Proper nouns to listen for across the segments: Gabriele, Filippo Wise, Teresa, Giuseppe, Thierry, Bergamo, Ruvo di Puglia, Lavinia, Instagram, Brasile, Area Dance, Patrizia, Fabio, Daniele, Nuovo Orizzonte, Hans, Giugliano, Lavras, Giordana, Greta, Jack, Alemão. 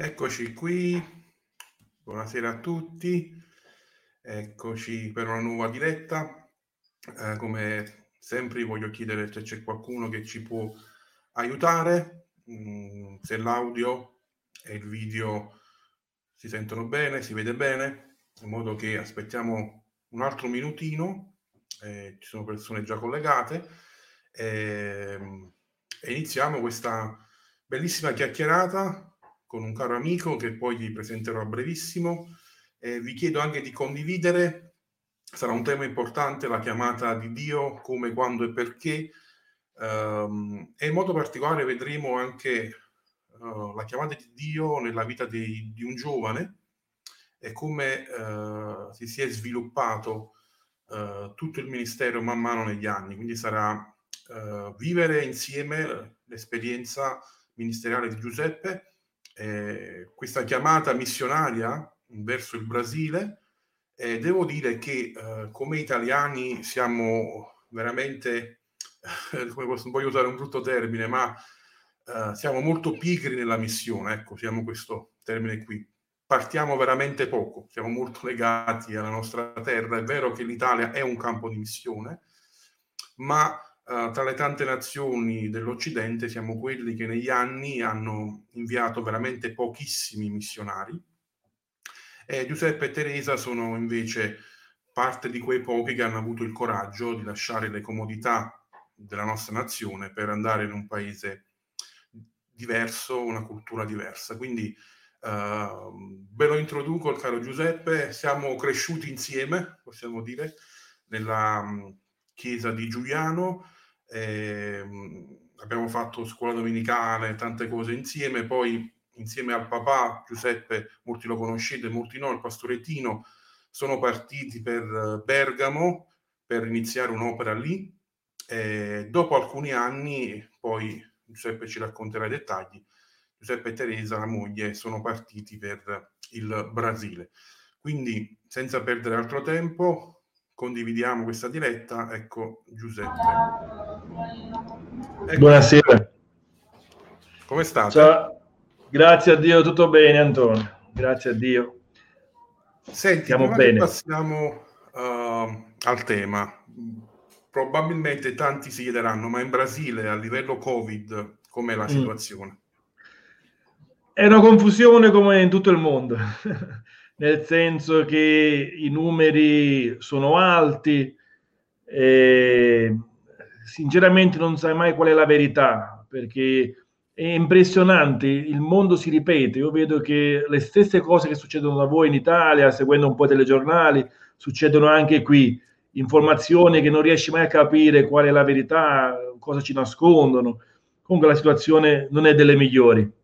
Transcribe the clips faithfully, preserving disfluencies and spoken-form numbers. Eccoci qui, buonasera a tutti, eccoci per una nuova diretta. Eh, come sempre voglio chiedere se c'è qualcuno che ci può aiutare, mm, se l'audio e il video si sentono bene, si vede bene, in modo che aspettiamo un altro minutino, eh, ci sono persone già collegate, eh, e iniziamo questa bellissima chiacchierata con un caro amico che poi vi presenterò a brevissimo. Eh, vi chiedo anche di condividere, sarà un tema importante, la chiamata di Dio, come, quando e perché. Um, e in modo particolare vedremo anche uh, la chiamata di Dio nella vita dei, di un giovane e come uh, si, si è sviluppato uh, tutto il ministero man mano negli anni. Quindi sarà uh, vivere insieme l'esperienza ministeriale di Giuseppe, Eh, questa chiamata missionaria verso il Brasile. Eh, devo dire che eh, come italiani siamo veramente, eh, come posso, voglio usare un brutto termine, ma eh, siamo molto pigri nella missione, ecco, usiamo questo termine qui. Partiamo veramente poco, siamo molto legati alla nostra terra. È vero che l'Italia è un campo di missione, ma Uh, tra le tante nazioni dell'Occidente siamo quelli che negli anni hanno inviato veramente pochissimi missionari, e Giuseppe e Teresa sono invece parte di quei pochi che hanno avuto il coraggio di lasciare le comodità della nostra nazione per andare in un paese diverso, una cultura diversa. Quindi uh, ve lo introduco il caro Giuseppe. Siamo cresciuti insieme, possiamo dire, nella um, chiesa di Giugliano. Eh, abbiamo fatto scuola domenicale, tante cose insieme, poi insieme al papà Giuseppe, molti lo conoscete, molti no, il pastorettino, sono partiti per Bergamo per iniziare un'opera lì. Eh, dopo alcuni anni, poi Giuseppe ci racconterà i dettagli, Giuseppe e Teresa, la moglie, sono partiti per il Brasile. Quindi, senza perdere altro tempo, condividiamo questa diretta. Ecco Giuseppe. Ecco. Buonasera. Come state? Ciao. Grazie a Dio, tutto bene Antonio. Grazie a Dio. Senti, stiamo bene. Passiamo uh, al tema. Probabilmente tanti si chiederanno, ma in Brasile a livello Covid com'è la situazione? È una confusione come in tutto il mondo. Nel senso che i numeri sono alti e sinceramente non sai mai qual è la verità, perché è impressionante, il mondo si ripete. Io vedo che le stesse cose che succedono da voi in Italia, seguendo un po' i telegiornali, succedono anche qui, informazioni che non riesci mai a capire qual è la verità, cosa ci nascondono. Comunque la situazione non è delle migliori.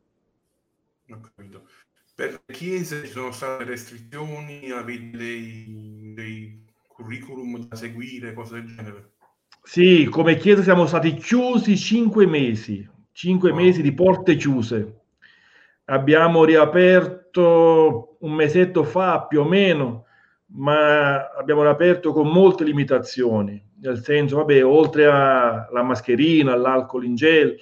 Per le chiese ci sono state restrizioni, avete dei, dei curriculum da seguire, cose del genere? Sì, come chiesa siamo stati chiusi cinque mesi, cinque oh. mesi di porte chiuse. Abbiamo riaperto un mesetto fa più o meno, ma abbiamo riaperto con molte limitazioni, nel senso, vabbè, oltre alla mascherina, all'alcol in gel,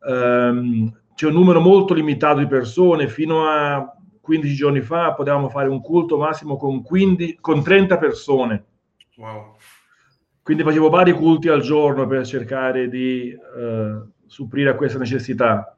ehm, c'è un numero molto limitato di persone. Fino a quindici giorni fa potevamo fare un culto massimo con, quindici, con trenta persone. Wow. Quindi facevo vari culti al giorno per cercare di eh, supplire a questa necessità.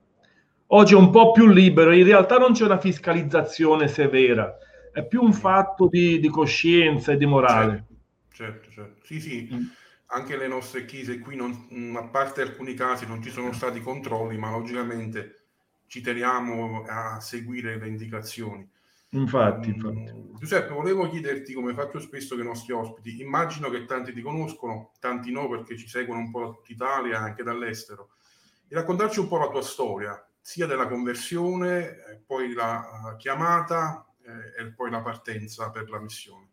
Oggi è un po' più libero, in realtà non c'è una fiscalizzazione severa, è più un fatto di, di coscienza e di morale. Certo, certo, certo. Sì, sì. Mm. Anche le nostre chiese qui, non, a parte alcuni casi, non ci sono stati controlli, ma logicamente ci teniamo a seguire le indicazioni. Infatti, infatti. Giuseppe, volevo chiederti, come faccio spesso con i nostri ospiti, immagino che tanti ti conoscono, tanti no, perché ci seguono un po' da tutta Italia, anche dall'estero, e raccontarci un po' la tua storia, sia della conversione, poi la chiamata eh, e poi la partenza per la missione.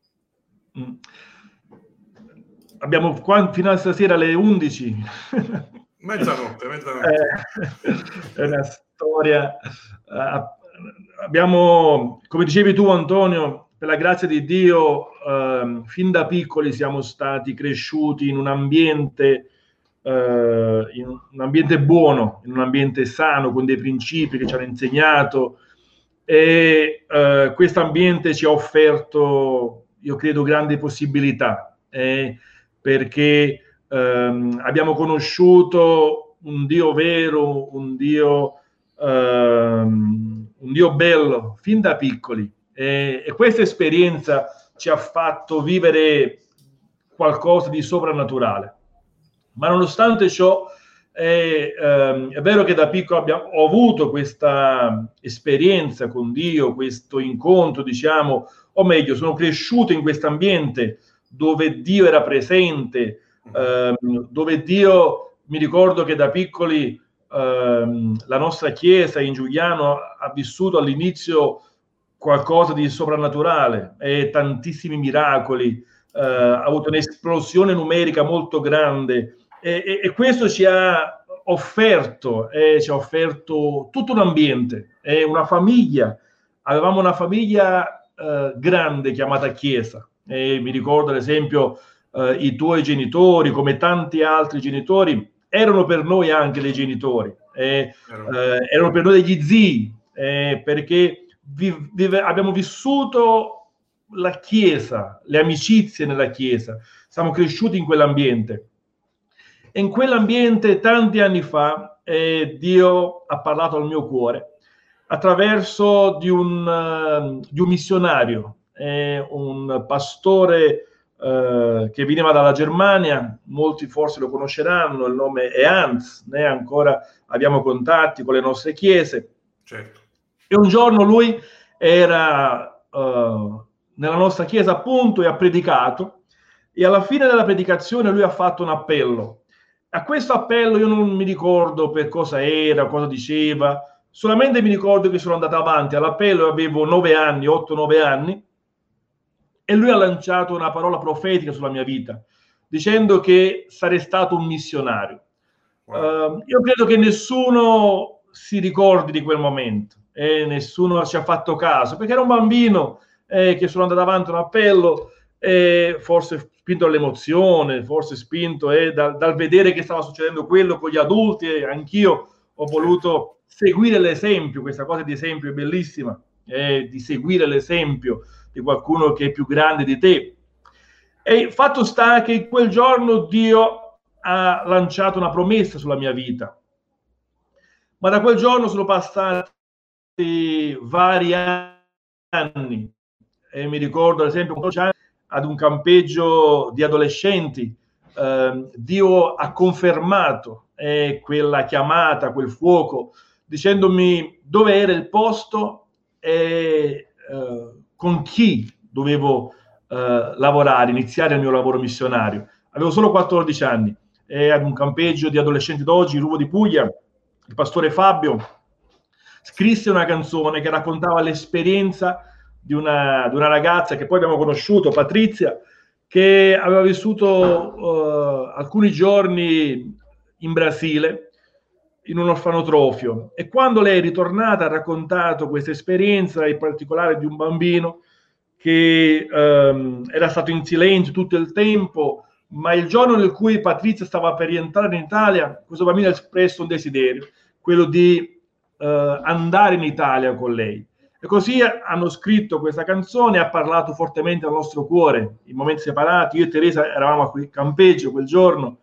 Mm. Abbiamo qua fino a stasera alle undici. Mezzanotte, mezzanotte. È una storia. Abbiamo, come dicevi tu Antonio, per la grazia di Dio, eh, fin da piccoli siamo stati cresciuti in un ambiente, eh, in un ambiente buono, in un ambiente sano, con dei principi che ci hanno insegnato. e eh, questo ambiente ci ha offerto, io credo, grandi possibilità, eh, perché ehm, abbiamo conosciuto un Dio vero, un Dio, ehm, un Dio bello, fin da piccoli, eh, e questa esperienza ci ha fatto vivere qualcosa di soprannaturale. Ma nonostante ciò, è, ehm, è vero che da piccolo abbiamo, ho avuto questa esperienza con Dio, questo incontro, diciamo, o meglio, sono cresciuto in questo ambiente dove Dio era presente, ehm, dove Dio, mi ricordo che da piccoli ehm, la nostra chiesa in Giugliano ha vissuto all'inizio qualcosa di soprannaturale, e tantissimi miracoli, eh, ha avuto un'esplosione numerica molto grande, e, e, e questo ci ha offerto, eh, ci ha offerto tutto un ambiente, eh, una famiglia, avevamo una famiglia eh, grande chiamata Chiesa, e mi ricordo ad esempio eh, i tuoi genitori, come tanti altri genitori, erano per noi anche dei genitori, eh, eh, erano per noi degli zii, eh, perché Vive, abbiamo vissuto la Chiesa, le amicizie nella Chiesa, siamo cresciuti in quell'ambiente. E in quell'ambiente tanti anni fa eh, Dio ha parlato al mio cuore attraverso di un, uh, di un missionario, eh, un pastore uh, che veniva dalla Germania, molti forse lo conosceranno, il nome è Hans, né ancora abbiamo contatti con le nostre chiese. Certo. E un giorno lui era uh, nella nostra chiesa, appunto, e ha predicato, e alla fine della predicazione lui ha fatto un appello. A questo appello io non mi ricordo per cosa era, cosa diceva, solamente mi ricordo che sono andato avanti all'appello, avevo nove anni, otto, nove anni, e lui ha lanciato una parola profetica sulla mia vita, dicendo che sarei stato un missionario. Wow. Uh, io credo che nessuno si ricordi di quel momento. E nessuno ci ha fatto caso, perché era un bambino eh, che sono andato avanti a un appello, eh, forse spinto all'emozione, forse spinto eh, dal, dal vedere che stava succedendo quello con gli adulti, e anch'io ho voluto seguire l'esempio, questa cosa di esempio è bellissima, eh, di seguire l'esempio di qualcuno che è più grande di te. E fatto sta che quel giorno Dio ha lanciato una promessa sulla mia vita, ma da quel giorno sono passati vari anni, e mi ricordo ad esempio ad un campeggio di adolescenti eh, Dio ha confermato eh, quella chiamata, quel fuoco, dicendomi dove era il posto e eh, con chi dovevo eh, lavorare, iniziare il mio lavoro missionario. Avevo solo quattordici anni, e ad un campeggio di adolescenti d'oggi, Ruvo di Puglia, il pastore Fabio scrisse una canzone che raccontava l'esperienza di una, di una ragazza che poi abbiamo conosciuto, Patrizia, che aveva vissuto uh, alcuni giorni in Brasile in un orfanotrofio, e quando lei è ritornata ha raccontato questa esperienza, in particolare di un bambino che um, era stato in silenzio tutto il tempo, ma il giorno nel cui Patrizia stava per rientrare in Italia, questo bambino ha espresso un desiderio, quello di Uh, andare in Italia con lei, e così hanno scritto questa canzone. Ha parlato fortemente al nostro cuore in momenti separati. Io e Teresa eravamo a quel campeggio quel giorno,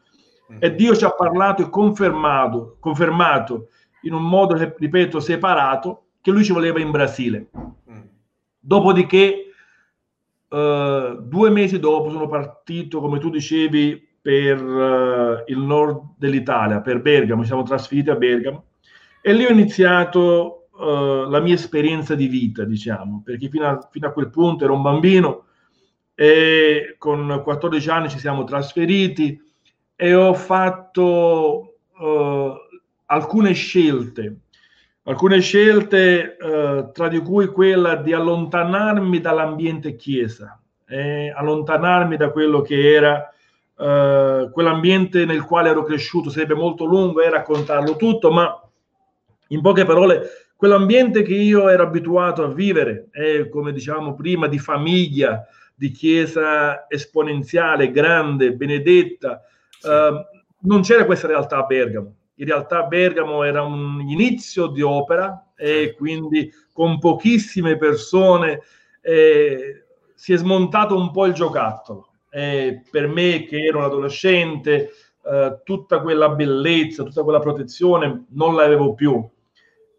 mm-hmm. e Dio ci ha parlato e confermato, confermato in un modo, ripeto, separato, che lui ci voleva in Brasile. Mm-hmm. Dopodiché uh, due mesi dopo sono partito, come tu dicevi, per uh, il nord dell'Italia, per Bergamo. Ci siamo trasferiti a Bergamo, e lì ho iniziato uh, la mia esperienza di vita, diciamo, perché fino a, fino a quel punto ero un bambino, e con quattordici anni ci siamo trasferiti, e ho fatto uh, alcune scelte, alcune scelte uh, tra di cui quella di allontanarmi dall'ambiente chiesa, eh, allontanarmi da quello che era uh, quell'ambiente nel quale ero cresciuto. Sarebbe molto lungo eh, raccontarlo tutto, ma in poche parole, quell'ambiente che io ero abituato a vivere, eh, come dicevamo prima, di famiglia, di chiesa esponenziale, grande, benedetta, sì. eh, non c'era questa realtà a Bergamo. in realtà Bergamo era un inizio di opera e quindi con pochissime persone eh, si è smontato un po' il giocattolo. Eh, per me che ero un adolescente eh, tutta quella bellezza, tutta quella protezione non l'avevo più.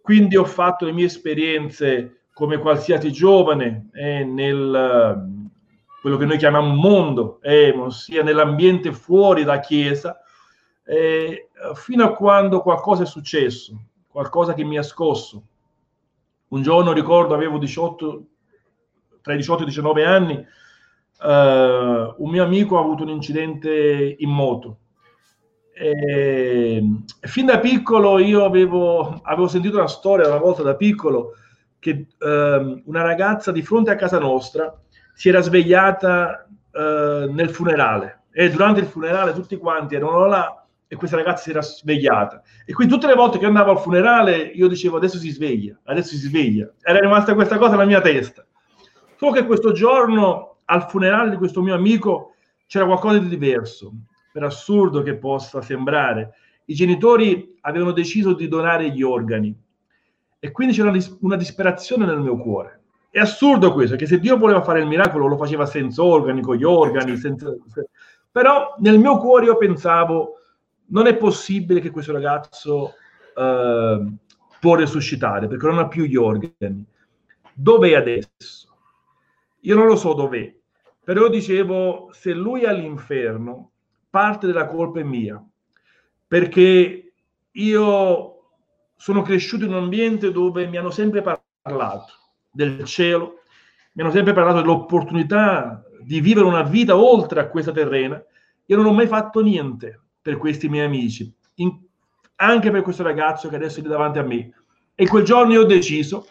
Quindi ho fatto le mie esperienze come qualsiasi giovane eh, nel quello che noi chiamiamo mondo, eh, ossia nell'ambiente fuori da chiesa, eh, fino a quando qualcosa è successo, qualcosa che mi ha scosso. Un giorno, ricordo, avevo diciotto, tra i diciotto e i diciannove anni, eh, un mio amico ha avuto un incidente in moto. E, fin da piccolo io avevo, avevo sentito una storia una volta da piccolo che eh, una ragazza di fronte a casa nostra si era svegliata eh, nel funerale, e durante il funerale tutti quanti erano là e questa ragazza si era svegliata, e quindi tutte le volte che andavo al funerale io dicevo adesso si sveglia, adesso si sveglia, era rimasta questa cosa nella mia testa. Solo che questo giorno al funerale di questo mio amico c'era qualcosa di diverso, per assurdo che possa sembrare. I genitori avevano deciso di donare gli organi e quindi c'era una disperazione nel mio cuore. È assurdo questo, che se Dio voleva fare il miracolo lo faceva senza organi, con gli organi, senza... però nel mio cuore io pensavo non è possibile che questo ragazzo eh, può resuscitare perché non ha più gli organi. Dov'è adesso? Io non lo so dov'è, però dicevo se lui è all'inferno parte della colpa è mia, perché io sono cresciuto in un ambiente dove mi hanno sempre parlato del cielo, mi hanno sempre parlato dell'opportunità di vivere una vita oltre a questa terrena. Io non ho mai fatto niente per questi miei amici, in, anche per questo ragazzo che adesso è lì davanti a me, e quel giorno io ho deciso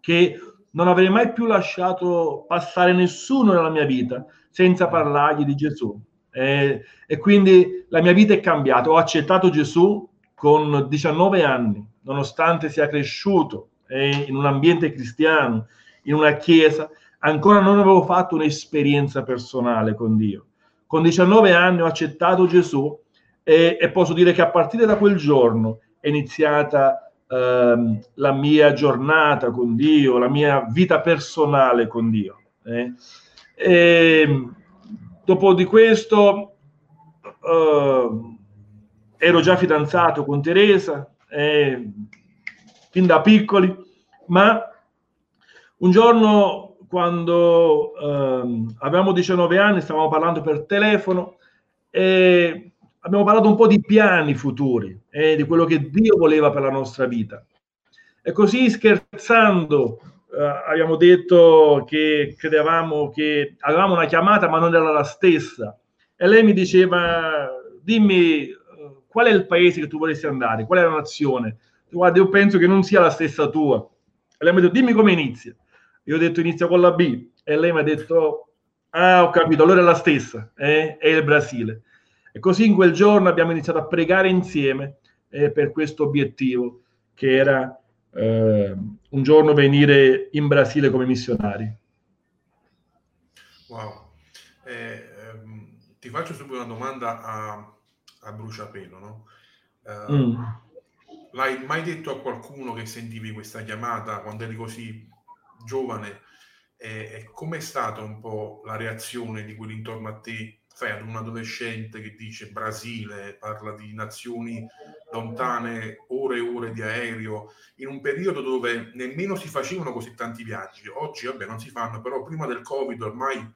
che non avrei mai più lasciato passare nessuno nella mia vita senza parlargli di Gesù, e, e quindi la mia vita è cambiata. Ho accettato Gesù con diciannove anni, nonostante sia cresciuto in un ambiente cristiano, in una chiesa, ancora non avevo fatto un'esperienza personale con Dio. Con diciannove anni ho accettato Gesù e, e posso dire che a partire da quel giorno è iniziata ehm, la mia giornata con Dio, la mia vita personale con Dio. Eh. E, dopo di questo eh, ero già fidanzato con Teresa, eh, fin da piccoli, ma un giorno quando ehm, avevamo diciannove anni stavamo parlando per telefono e abbiamo parlato un po' di piani futuri e eh, di quello che Dio voleva per la nostra vita, e così scherzando eh, abbiamo detto che credevamo che avevamo una chiamata ma non era la stessa, e lei mi diceva dimmi qual è il paese che tu vorresti andare, qual è la nazione. Guarda, io penso che non sia la stessa tua. E lei mi ha detto, dimmi come inizia. Io ho detto, inizia con la B. E lei mi ha detto, ah, ho capito, allora è la stessa, eh? È il Brasile. E così in quel giorno abbiamo iniziato a pregare insieme eh, per questo obiettivo, che era eh, un giorno venire in Brasile come missionari. Wow. Eh, ehm, ti faccio subito una domanda a, a bruciapelo, no? Uh, mm. L'hai mai detto a qualcuno che sentivi questa chiamata quando eri così giovane? E, e com'è stata un po' la reazione di quelli intorno a te? Sai, ad un adolescente che dice Brasile, parla di nazioni lontane, ore e ore di aereo, in un periodo dove nemmeno si facevano così tanti viaggi. Oggi, vabbè, non si fanno, però prima del Covid ormai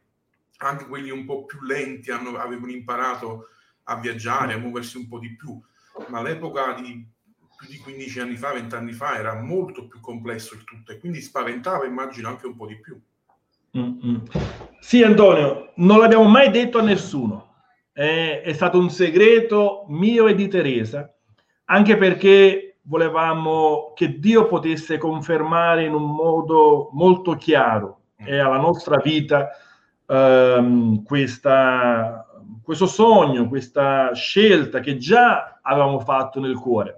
anche quelli un po' più lenti hanno, avevano imparato a viaggiare, a muoversi un po' di più. Ma l'epoca di più di quindici anni fa, venti anni fa, era molto più complesso il tutto e quindi spaventava, immagino, anche un po' di più. Mm-mm. Sì, Antonio, non l'abbiamo mai detto a nessuno. Eh, è stato un segreto mio e di Teresa, anche perché volevamo che Dio potesse confermare in un modo molto chiaro e eh, alla nostra vita ehm, questa, questo sogno, questa scelta che già avevamo fatto nel cuore.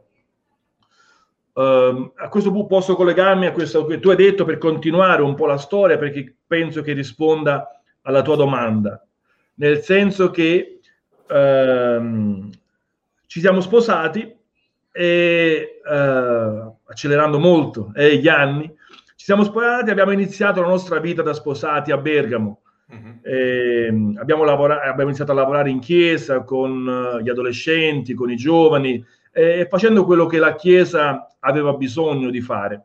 Uh, a questo punto posso collegarmi a questo che tu hai detto per continuare un po' la storia, perché penso che risponda alla tua domanda, nel senso che uh, ci siamo sposati e eh, accelerando molto e eh, gli anni, ci siamo sposati, abbiamo iniziato la nostra vita da sposati a Bergamo. Uh-huh. eh, abbiamo, lavorato, abbiamo iniziato a lavorare in chiesa con gli adolescenti, con i giovani, eh, facendo quello che la chiesa aveva bisogno di fare.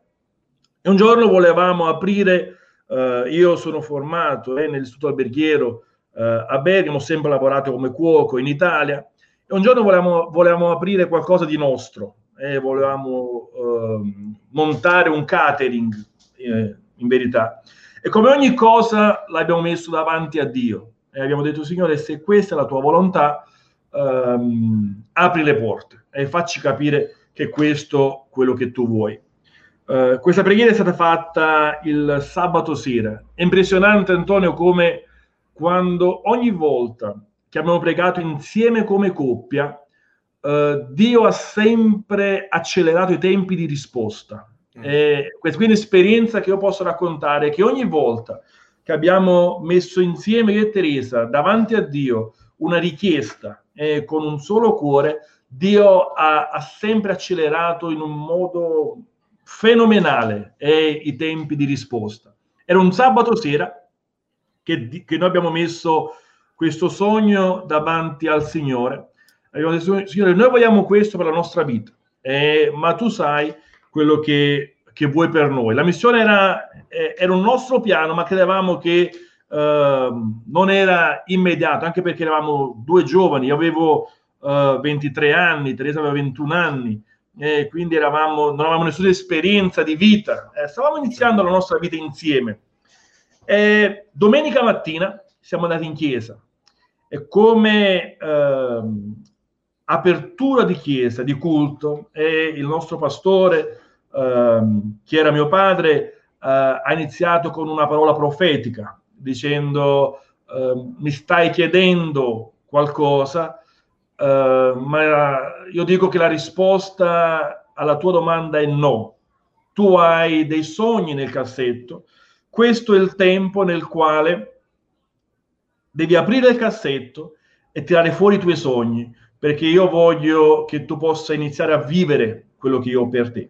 E un giorno volevamo aprire, eh, io sono formato eh, nell'istituto alberghiero eh, a Bergamo, ho sempre lavorato come cuoco in Italia, e un giorno volevamo, volevamo aprire qualcosa di nostro, eh, volevamo eh, montare un catering, eh, in verità. E come ogni cosa l'abbiamo messo davanti a Dio e abbiamo detto: Signore, se questa è la tua volontà, ehm, apri le porte e facci capire che questo è quello che tu vuoi. Eh, questa preghiera è stata fatta il sabato sera. È impressionante, Antonio, come quando ogni volta che abbiamo pregato insieme come coppia, eh, Dio ha sempre accelerato i tempi di risposta. Eh, questa è un'esperienza che io posso raccontare, che ogni volta che abbiamo messo insieme io e Teresa davanti a Dio una richiesta eh, con un solo cuore, Dio ha, ha sempre accelerato in un modo fenomenale eh, i tempi di risposta. Era un sabato sera che, che noi abbiamo messo questo sogno davanti al Signore. Abbiamo detto: Signore, noi vogliamo questo per la nostra vita, eh, ma tu sai quello che, che vuoi per noi. La missione era, era un nostro piano, ma credevamo che eh, non era immediato, anche perché eravamo due giovani. Io avevo eh, ventitré anni, Teresa aveva ventuno anni, eh, quindi eravamo, non avevamo nessuna esperienza di vita. Eh, stavamo iniziando la nostra vita insieme. E domenica mattina siamo andati in chiesa e come... Eh, apertura di chiesa, di culto, e il nostro pastore, ehm, che era mio padre, eh, ha iniziato con una parola profetica, dicendo: eh, mi stai chiedendo qualcosa, eh, ma io dico che la risposta alla tua domanda è no. Tu hai dei sogni nel cassetto, questo è il tempo nel quale devi aprire il cassetto e tirare fuori i tuoi sogni, perché io voglio che tu possa iniziare a vivere quello che io ho per te.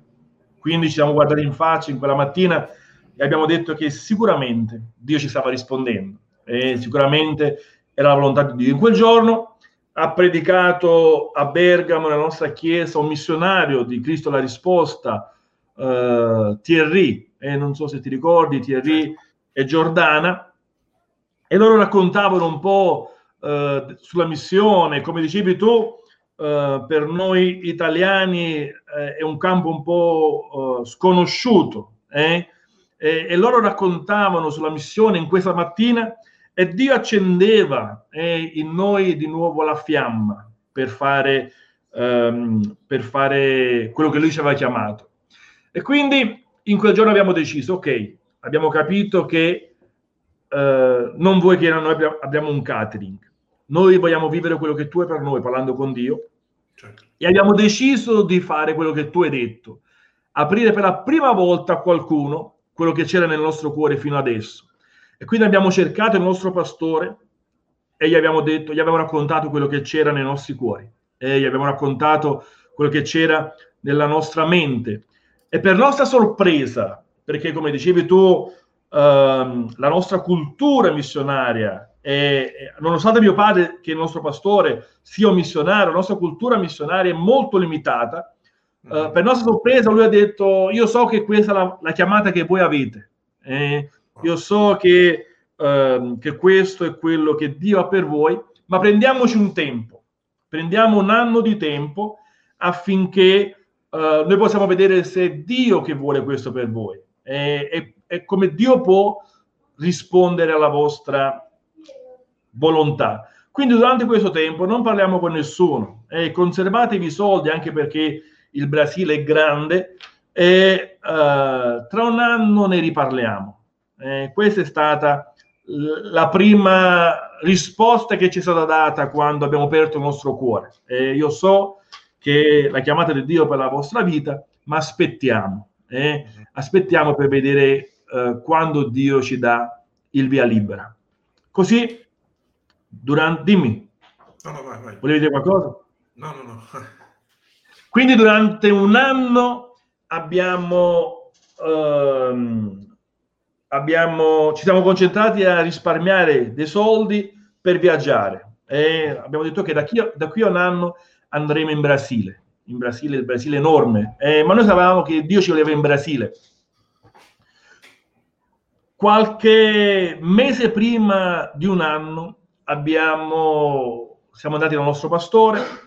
Quindi ci siamo guardati in faccia in quella mattina e abbiamo detto che sicuramente Dio ci stava rispondendo, e sicuramente era la volontà di Dio. In quel giorno ha predicato a Bergamo, nella nostra chiesa, un missionario di Cristo la Risposta, eh, Thierry, eh, non so se ti ricordi, Thierry e Giordana, e loro raccontavano un po' Uh, sulla missione. Come dicevi tu, uh, per noi italiani uh, è un campo un po' uh, sconosciuto, eh? e, e loro raccontavano sulla missione in questa mattina, e Dio accendeva eh, in noi di nuovo la fiamma per fare, um, per fare quello che Lui ci aveva chiamato. E quindi in quel giorno abbiamo deciso: ok, abbiamo capito che uh, non vuoi che noi abbiamo un catering, noi vogliamo vivere quello che tu hai per noi, parlando con Dio. Certo. E abbiamo deciso di fare quello che tu hai detto, aprire per la prima volta a qualcuno quello che c'era nel nostro cuore fino adesso. E quindi abbiamo cercato il nostro pastore e gli abbiamo detto, gli abbiamo raccontato quello che c'era nei nostri cuori, e gli abbiamo raccontato quello che c'era nella nostra mente. E per nostra sorpresa, perché come dicevi tu, uh, la nostra cultura missionaria, Eh, nonostante mio padre, che è il nostro pastore, sia un missionario, la nostra cultura missionaria è molto limitata. Eh, mm. Per nostra sorpresa lui ha detto: io so che questa è la, la chiamata che voi avete, eh, io so che, eh, che questo è quello che Dio ha per voi, ma prendiamoci un tempo, prendiamo un anno di tempo affinché eh, noi possiamo vedere se è Dio che vuole questo per voi, eh, e, e come Dio può rispondere alla vostra volontà. Quindi durante questo tempo non parliamo con nessuno, eh, conservatevi i soldi, anche perché il Brasile è grande, e eh, tra un anno ne riparliamo. Eh, questa è stata l- la prima risposta che ci è stata data quando abbiamo aperto il nostro cuore. Eh, io so che la chiamata di Dio per la vostra vita, ma aspettiamo, eh, aspettiamo per vedere eh, quando Dio ci dà il via libera. Così Durante, dimmi, no, no, vai, vai. Volevi dire qualcosa? No, no, no. Quindi durante un anno abbiamo, ehm, abbiamo, ci siamo concentrati a risparmiare dei soldi per viaggiare. E abbiamo detto che da qui, da qui a un anno andremo in Brasile. In Brasile, il Brasile è enorme. Eh, ma noi sapevamo che Dio ci voleva in Brasile. Qualche mese prima di un anno abbiamo, siamo andati dal nostro pastore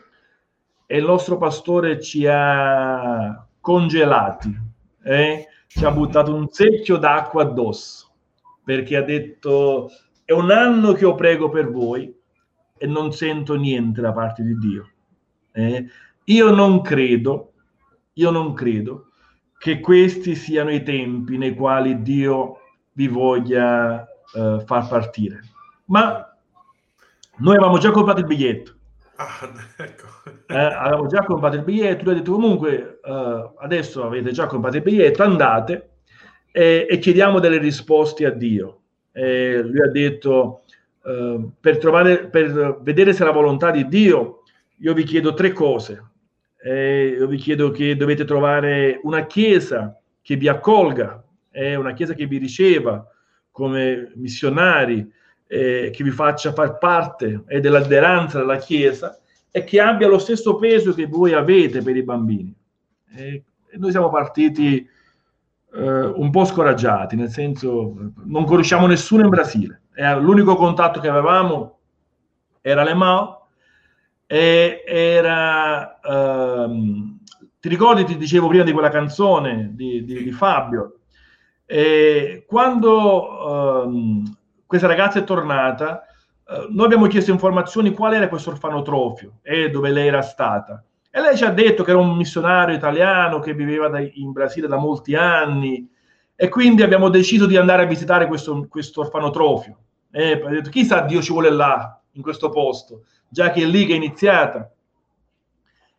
e il nostro pastore ci ha congelati, eh? Ci ha buttato un secchio d'acqua addosso, perché ha detto: è un anno che io prego per voi e non sento niente da parte di Dio. Eh? Io non credo, io non credo che questi siano i tempi nei quali Dio vi voglia eh, far partire. Ma noi avevamo già comprato il biglietto. Ah, ecco. eh, avevamo già comprato il biglietto, lui ha detto: comunque eh, adesso avete già comprato il biglietto, andate eh, e chiediamo delle risposte a Dio. Eh, lui ha detto: eh, per trovare, per vedere se è la volontà di Dio, io vi chiedo tre cose. Eh, io vi chiedo che dovete trovare una chiesa che vi accolga, eh, una chiesa che vi riceva come missionari, eh, che vi faccia far parte eh, dell'aderanza della chiesa e che abbia lo stesso peso che voi avete per i bambini. Eh, e noi siamo partiti eh, un po' scoraggiati, nel senso non conosciamo nessuno in Brasile. Eh, l'unico contatto che avevamo era Alemão. E era ehm, ti ricordi, ti dicevo prima di quella canzone di, di, di Fabio, e quando ehm, questa ragazza è tornata, eh, noi abbiamo chiesto informazioni qual era questo orfanotrofio e eh, dove lei era stata, e lei ci ha detto che era un missionario italiano che viveva da, in Brasile da molti anni, e quindi abbiamo deciso di andare a visitare questo, questo orfanotrofio. Eh, ha detto: chissà, Dio ci vuole là, in questo posto, già che è lì che è iniziata.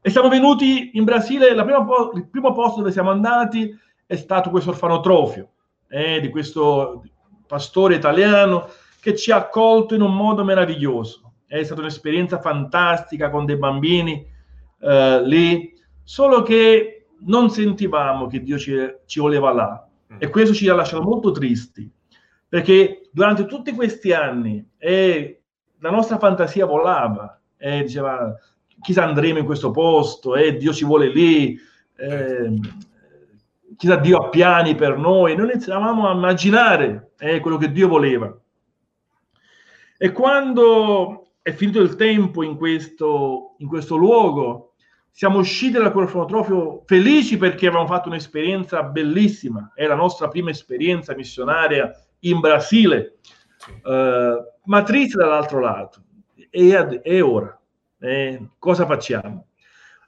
E siamo venuti in Brasile. La prima po- il primo posto dove siamo andati è stato questo orfanotrofio eh, di questo pastore italiano che ci ha accolto in un modo meraviglioso. È stata un'esperienza fantastica con dei bambini eh, lì, solo che non sentivamo che Dio ci, ci voleva là, e questo ci ha lasciato molto tristi, perché durante tutti questi anni eh, la nostra fantasia volava e eh, diceva: chissà, andremo in questo posto, eh, Dio ci vuole lì, eh, chissà, Dio ha piani per noi. Noi iniziavamo a immaginare eh, quello che Dio voleva. E quando è finito il tempo in questo, in questo luogo, siamo usciti da quell'orfanotrofio felici, perché avevamo fatto un'esperienza bellissima. È la nostra prima esperienza missionaria in Brasile. Uh, Matrice dall'altro lato, e, ad, e ora eh, cosa facciamo?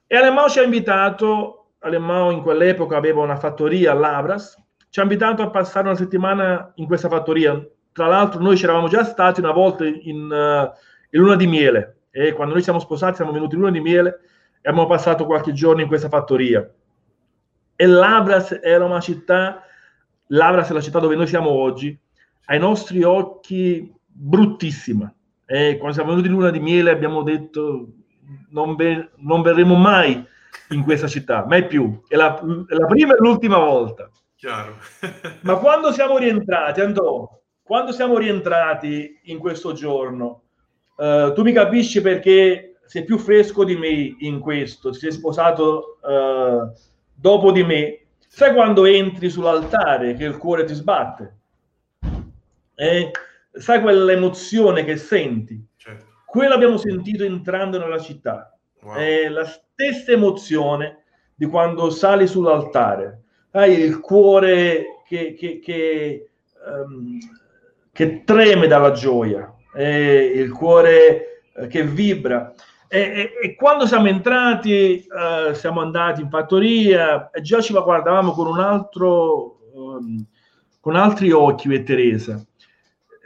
E Alemão ci ha invitato. Alemão in quell'epoca aveva una fattoria a Lavras, ci ha invitato a passare una settimana in questa fattoria. Tra l'altro noi c'eravamo già stati una volta in, in, in luna di miele, e quando noi siamo sposati siamo venuti in luna di miele e abbiamo passato qualche giorno in questa fattoria. E Lavras era una città, Lavras è la città dove noi siamo oggi, ai nostri occhi bruttissima. Eh, quando siamo venuti in luna di miele abbiamo detto: non, be- non verremo mai in questa città, mai più. È la, la prima e l'ultima volta. Chiaro. Ma quando siamo rientrati, Andò, quando siamo rientrati in questo giorno, eh, tu mi capisci perché sei più fresco di me in questo, ti sei sposato eh, dopo di me. Sai quando entri sull'altare che il cuore ti sbatte? Eh, sai quell'emozione che senti? Certo. Quello abbiamo sentito entrando nella città. Wow. È la stessa emozione di quando sali sull'altare, hai il cuore che, che, che, um, che treme dalla gioia, è il cuore che vibra. E, e, e quando siamo entrati uh, siamo andati in fattoria e già ci guardavamo con un altro um, con altri occhi e Teresa.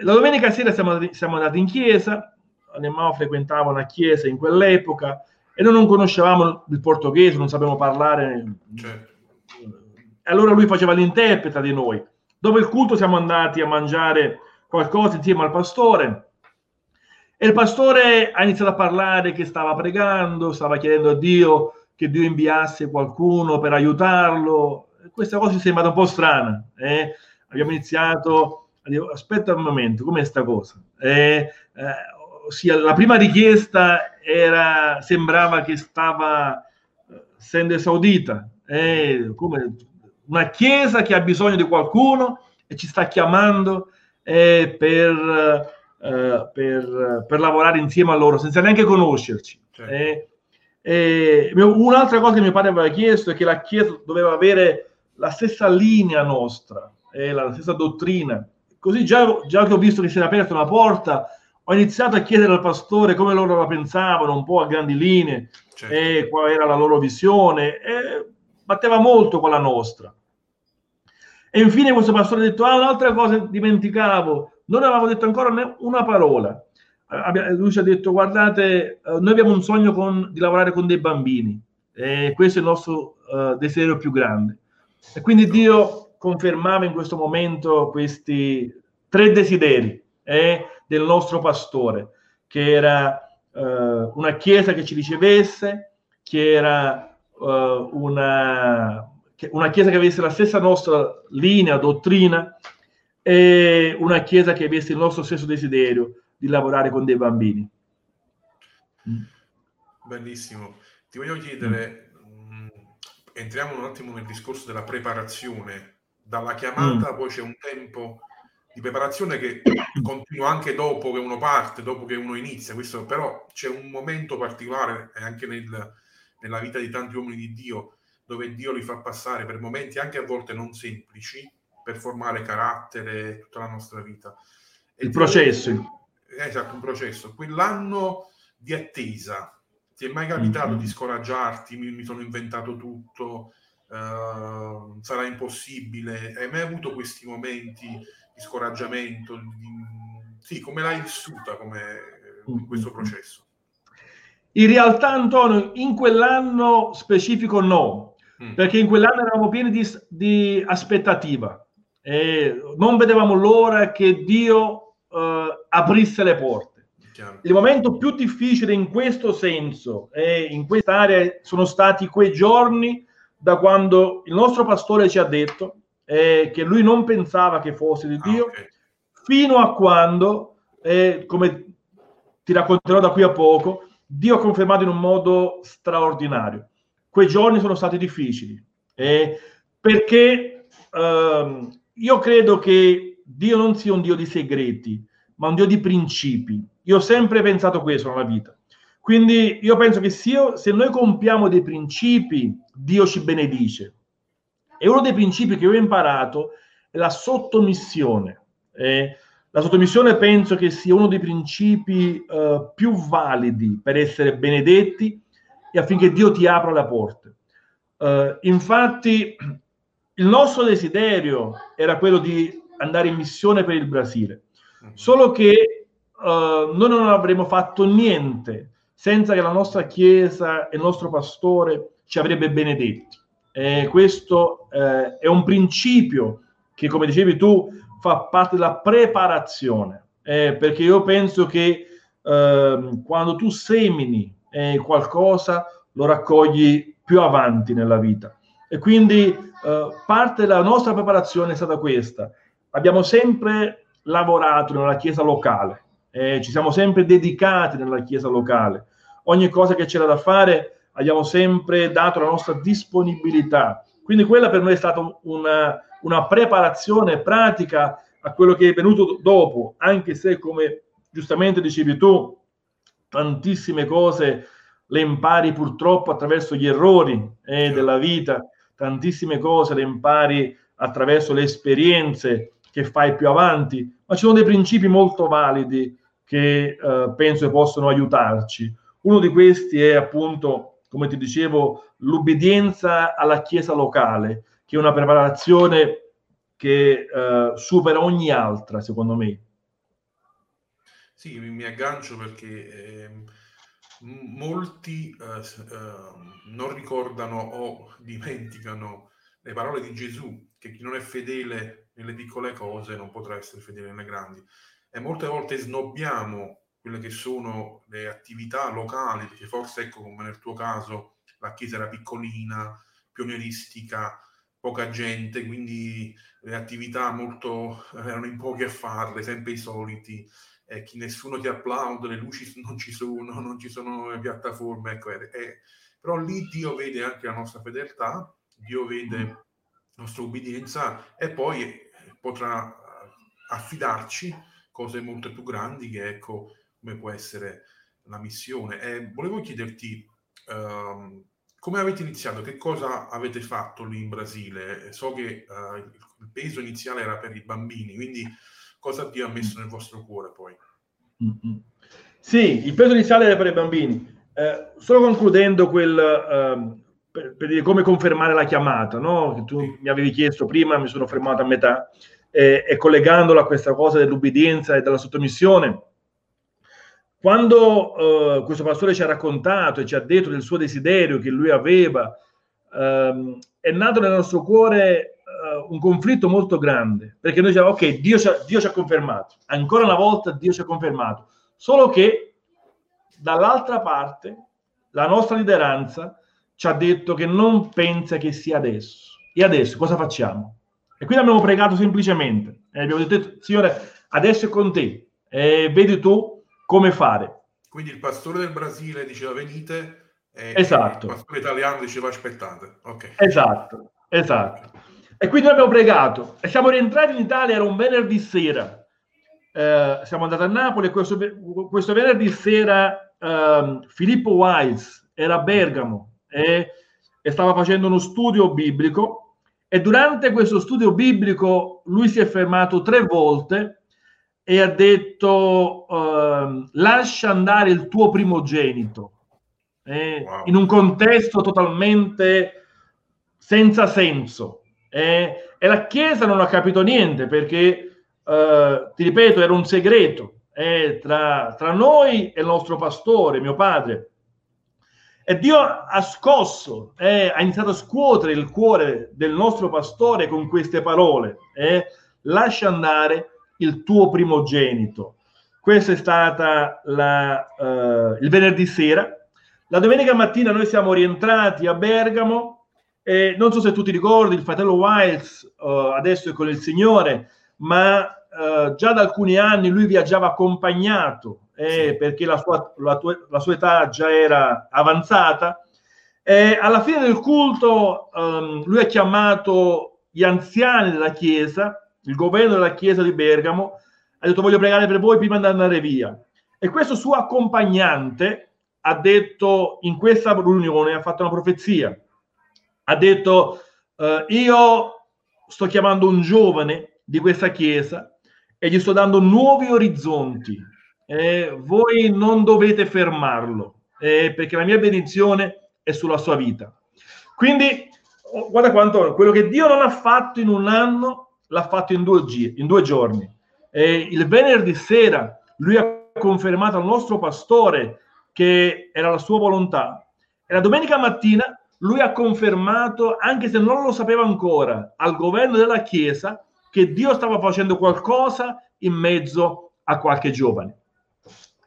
La domenica sera siamo, siamo andati in chiesa. Alemão frequentava una chiesa in quell'epoca e noi non conoscevamo il portoghese, non sapevamo parlare. Certo. Allora lui faceva l'interprete di noi. Dopo il culto siamo andati a mangiare qualcosa insieme al pastore, e il pastore ha iniziato a parlare che stava pregando, stava chiedendo a Dio che Dio inviasse qualcuno per aiutarlo. Questa cosa ci è sembrata un po' strana. Eh? Abbiamo iniziato, aspetta un momento, com'è sta cosa? Eh, eh, ossia, la prima richiesta era, sembrava che stava essendo esaudita, eh, come una chiesa che ha bisogno di qualcuno e ci sta chiamando eh, per, eh, per, per lavorare insieme a loro, senza neanche conoscerci. Certo. Eh, eh, un'altra cosa che mio padre aveva chiesto è che la chiesa doveva avere la stessa linea nostra, eh, la stessa dottrina. Così già, già che ho visto che si era aperta una porta, ho iniziato a chiedere al pastore come loro la pensavano, un po' a grandi linee, certo. eh, qual era la loro visione, eh, batteva molto con la nostra. E infine questo pastore ha detto, ah, un'altra cosa dimenticavo, non avevamo detto ancora una parola. Lui ci ha detto, guardate, noi abbiamo un sogno con, di lavorare con dei bambini, e questo è il nostro uh, desiderio più grande. E quindi Dio confermava in questo momento questi tre desideri eh, del nostro pastore, che era uh, una chiesa che ci ricevesse, che era uh, una... una chiesa che avesse la stessa nostra linea, dottrina, e una chiesa che avesse il nostro stesso desiderio di lavorare con dei bambini. Bellissimo. Ti voglio chiedere, mm. entriamo un attimo nel discorso della preparazione. Dalla chiamata mm. poi c'è un tempo di preparazione che continua anche dopo che uno parte, dopo che uno inizia. Questo però c'è un momento particolare anche nel, nella vita di tanti uomini di Dio, dove Dio li fa passare per momenti anche a volte non semplici, per formare carattere, tutta la nostra vita. E il processo. È, esatto, un processo. Quell'anno di attesa, ti è mai capitato mm-hmm. di scoraggiarti, mi, mi sono inventato tutto, uh, sarà impossibile? Hai mai avuto questi momenti di scoraggiamento? Di... Sì, come l'hai vissuta come, mm-hmm. in questo processo? In realtà, Antonio, in quell'anno specifico no, perché in quell'anno eravamo pieni di, di aspettativa, eh, non vedevamo l'ora che Dio eh, aprisse le porte. Chiaro. Il momento più difficile in questo senso, eh, in quest'area, sono stati quei giorni da quando il nostro pastore ci ha detto eh, che lui non pensava che fosse di Dio, ah, okay. fino a quando, eh, come ti racconterò da qui a poco, Dio ha confermato in un modo straordinario. Quei giorni sono stati difficili, eh, perché ehm, io credo che Dio non sia un Dio di segreti, ma un Dio di principi. Io ho sempre pensato questo nella vita. Quindi io penso che se, io, se noi compiamo dei principi, Dio ci benedice. E uno dei principi che io ho imparato è la sottomissione. Eh, la sottomissione penso che sia uno dei principi eh, più validi per essere benedetti, e affinché Dio ti apra le porte. Uh, infatti il nostro desiderio era quello di andare in missione per il Brasile, solo che uh, noi non avremmo fatto niente senza che la nostra chiesa e il nostro pastore ci avrebbe benedetti. Eh, questo eh, è un principio che, come dicevi tu, fa parte della preparazione, eh, perché io penso che eh, quando tu semini e qualcosa lo raccogli più avanti nella vita, e quindi eh, parte della nostra preparazione è stata questa. Abbiamo sempre lavorato nella chiesa locale, eh, ci siamo sempre dedicati nella chiesa locale. Ogni cosa che c'era da fare abbiamo sempre dato la nostra disponibilità, quindi quella per noi è stata una, una preparazione pratica a quello che è venuto dopo, anche se, come giustamente dicevi tu, tantissime cose le impari purtroppo attraverso gli errori eh, della vita, tantissime cose le impari attraverso le esperienze che fai più avanti, ma ci sono dei principi molto validi che eh, penso possono aiutarci. Uno di questi è appunto, come ti dicevo, l'obbedienza alla chiesa locale, che è una preparazione che eh, supera ogni altra, secondo me. Sì, mi aggancio perché eh, molti eh, eh, non ricordano o dimenticano le parole di Gesù, che chi non è fedele nelle piccole cose non potrà essere fedele nelle grandi. E molte volte snobbiamo quelle che sono le attività locali, perché forse, ecco, come nel tuo caso, la chiesa era piccolina, pionieristica, poca gente, quindi le attività molto erano in pochi a farle, sempre i soliti, eh, chi nessuno ti applaude, le luci non ci sono, non ci sono le piattaforme, ecco, eh, eh. Però lì Dio vede anche la nostra fedeltà, Dio vede la nostra ubbidienza e poi potrà affidarci cose molto più grandi che, ecco, come può essere la missione. E volevo chiederti um, come avete iniziato, che cosa avete fatto lì in Brasile? So che uh, il peso iniziale era per i bambini, quindi cosa Dio ha messo nel vostro cuore poi? Mm-hmm. Sì, il peso iniziale era per i bambini. Eh, solo concludendo quel eh, per, per dire come confermare la chiamata, no? Che tu mi avevi chiesto prima, mi sono fermato a metà. E, e collegandola a questa cosa dell'ubbidienza e della sottomissione, quando eh, questo pastore ci ha raccontato e ci ha detto del suo desiderio che lui aveva, ehm, è nato nel nostro cuore eh, un conflitto molto grande, perché noi dicevamo, ok, Dio ci, ha, Dio ci ha confermato, ancora una volta Dio ci ha confermato, solo che dall'altra parte la nostra lideranza ci ha detto che non pensa che sia adesso. E adesso cosa facciamo? E quindi abbiamo pregato semplicemente, e abbiamo detto, Signore, adesso è con te, e vedi tu come fare. Quindi il pastore del Brasile diceva venite, e esatto. Il pastore italiano diceva aspettate. Okay. Esatto, esatto. E quindi noi abbiamo pregato, e siamo rientrati in Italia, era un venerdì sera, eh, siamo andati a Napoli, e questo, questo venerdì sera eh, Filippo Wise era a Bergamo, e, e stava facendo uno studio biblico, e durante questo studio biblico lui si è fermato tre volte e ha detto eh, lascia andare il tuo primogenito, eh, wow. In un contesto totalmente senza senso, eh, e la Chiesa non ha capito niente perché eh, ti ripeto era un segreto eh, tra, tra noi e il nostro pastore, mio padre. E Dio ha scosso, eh, ha iniziato a scuotere il cuore del nostro pastore con queste parole. Eh, Lascia andare il tuo primogenito. Questo è stata la, eh, il venerdì sera. La domenica mattina noi siamo rientrati a Bergamo. E non so se tu ti ricordi, il fratello Wiles eh, adesso è con il Signore, ma eh, già da alcuni anni lui viaggiava accompagnato. Eh, sì. Perché la sua, la, tua, la sua età già era avanzata, e alla fine del culto ehm, lui ha chiamato gli anziani della chiesa, il governo della chiesa di Bergamo, ha detto voglio pregare per voi prima di andare via, e questo suo accompagnante ha detto in questa riunione, ha fatto una profezia, ha detto eh, io sto chiamando un giovane di questa chiesa e gli sto dando nuovi orizzonti. Eh, voi non dovete fermarlo, eh, perché la mia benedizione è sulla sua vita. Quindi, oh, guarda quanto, quello che Dio non ha fatto in un anno, l'ha fatto in due, gi- in due giorni. Eh, il venerdì sera lui ha confermato al nostro pastore che era la sua volontà, e la domenica mattina lui ha confermato, anche se non lo sapeva ancora, al governo della Chiesa che Dio stava facendo qualcosa in mezzo a qualche giovane.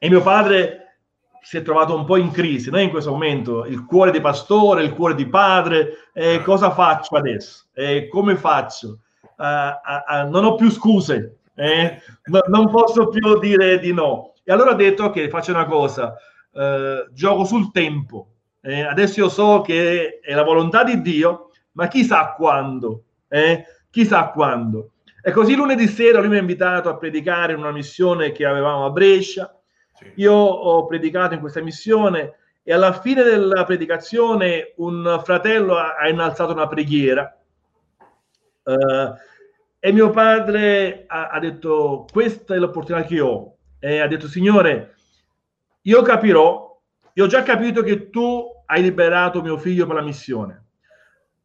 E mio padre si è trovato un po' in crisi, no? In questo momento, il cuore di pastore, il cuore di padre, eh, cosa faccio adesso? Eh, come faccio? Uh, uh, uh, non ho più scuse, eh? No, non posso più dire di no. E allora ha detto, ok, faccio una cosa, uh, gioco sul tempo. Eh, adesso io so che è la volontà di Dio, ma chissà quando, eh? Chissà quando. E così lunedì sera lui mi ha invitato a predicare in una missione che avevamo a Brescia. Io ho predicato in questa missione e alla fine della predicazione un fratello ha innalzato una preghiera eh, e mio padre ha, ha detto questa è l'opportunità che ho, e ha detto Signore io capirò, io ho già capito che tu hai liberato mio figlio per la missione,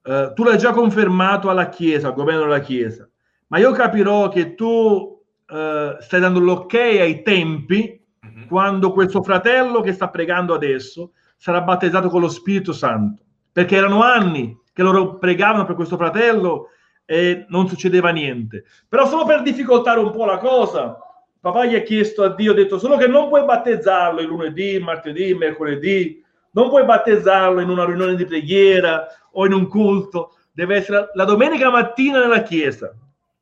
eh, tu l'hai già confermato alla Chiesa, al governo della Chiesa, ma io capirò che tu eh, stai dando l'ok ai tempi quando questo fratello che sta pregando adesso sarà battezzato con lo Spirito Santo, perché erano anni che loro pregavano per questo fratello e non succedeva niente. Però solo per difficoltare un po' la cosa, papà gli ha chiesto a Dio, ha detto solo che non puoi battezzarlo il lunedì, il martedì, il mercoledì, Non puoi battezzarlo in una riunione di preghiera o in un culto. Deve essere la domenica mattina nella chiesa.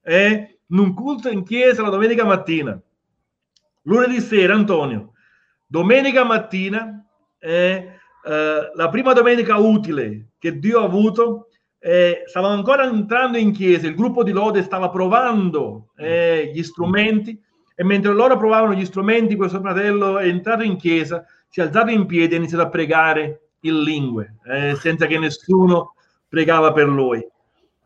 Eh? In un culto in chiesa la domenica mattina. Lunedì sera, Antonio. Domenica mattina è eh, la prima domenica utile che Dio ha avuto. Eh, stavano ancora entrando in chiesa, il gruppo di lode stava provando eh, gli strumenti, e mentre loro provavano gli strumenti, questo fratello è entrato in chiesa, si è alzato in piedi e ha iniziato a pregare in lingue, eh, senza che nessuno pregava per lui.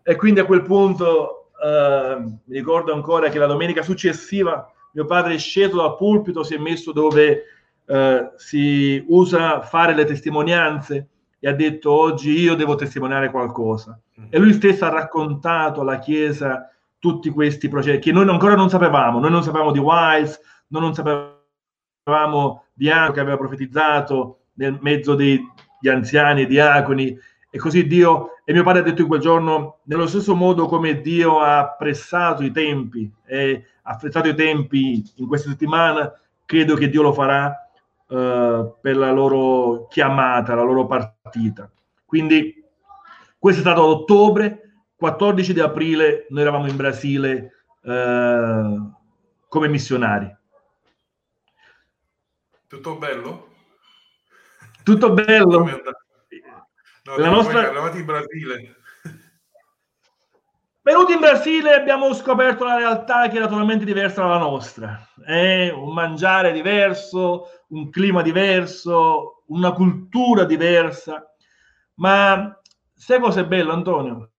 E quindi a quel punto eh, mi ricordo ancora che la domenica successiva mio padre è sceso dal pulpito, si è messo dove eh, si usa fare le testimonianze, e ha detto: oggi io devo testimoniare qualcosa. E lui stesso ha raccontato alla Chiesa tutti questi processi che noi ancora non sapevamo. Noi non sapevamo di Wise, noi non sapevamo di Anno che aveva profetizzato nel mezzo degli anziani e diaconi, e così Dio, e mio padre ha detto in quel giorno, nello stesso modo come Dio ha pressato i tempi e ha affrettato i tempi in questa settimana, credo che Dio lo farà Uh, per la loro chiamata, la loro partita. Quindi questo è stato ottobre. Quattordici di aprile noi eravamo in Brasile uh, come missionari. Tutto bello? Tutto bello. No, la nostra... eravate in Brasile. Venuti in Brasile abbiamo scoperto la realtà che era totalmente diversa dalla nostra. Eh? Un mangiare diverso, un clima diverso, una cultura diversa. Ma sai cosa è bello, Antonio?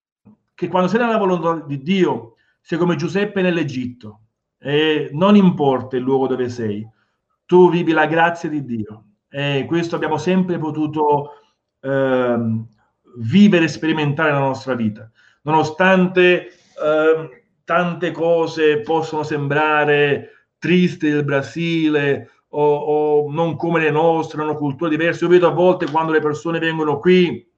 Che quando sei nella volontà di Dio, sei come Giuseppe nell'Egitto. Eh? Non importa il luogo dove sei, tu vivi la grazia di Dio. Eh? Questo abbiamo sempre potuto eh, vivere e sperimentare nella nostra vita. Nonostante eh, tante cose possono sembrare tristi del Brasile o, o non come le nostre, hanno culture diverse. Io vedo a volte quando le persone vengono qui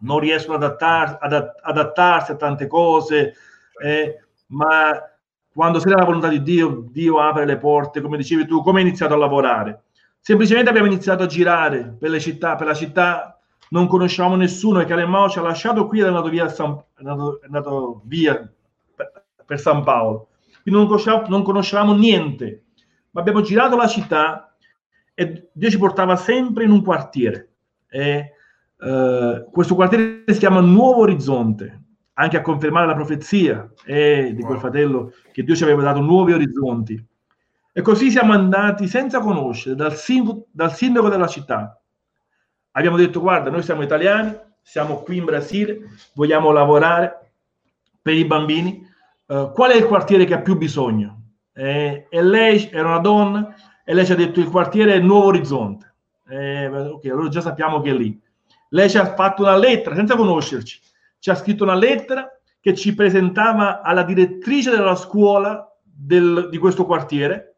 non riescono ad adattarsi, ad adattarsi a tante cose, eh, ma quando si è la volontà di Dio, Dio apre le porte. Come dicevi tu, come hai iniziato a lavorare? Semplicemente abbiamo iniziato a girare per le città, per la città. Non conosciamo nessuno, e che Alemão ci ha lasciato qui ed è andato via, San, è andato, è andato via per, per San Paolo. Quindi non conosciamo, non conosciamo niente, ma abbiamo girato la città e Dio ci portava sempre in un quartiere. E, eh, questo quartiere si chiama Nuovo Orizzonte, anche a confermare la profezia eh, di quel fratello, che Dio ci aveva dato nuovi orizzonti. E così siamo andati senza conoscere, dal sindaco, dal sindaco della città. Abbiamo detto: guarda, noi siamo italiani, siamo qui in Brasile, vogliamo lavorare per i bambini, eh, qual è il quartiere che ha più bisogno? Eh, e lei era una donna e lei ci ha detto: il quartiere è Nuovo Orizzonte. Eh, ok, allora già sappiamo che è lì. Lei ci ha fatto una lettera, senza conoscerci, ci ha scritto una lettera che ci presentava alla direttrice della scuola del, di questo quartiere,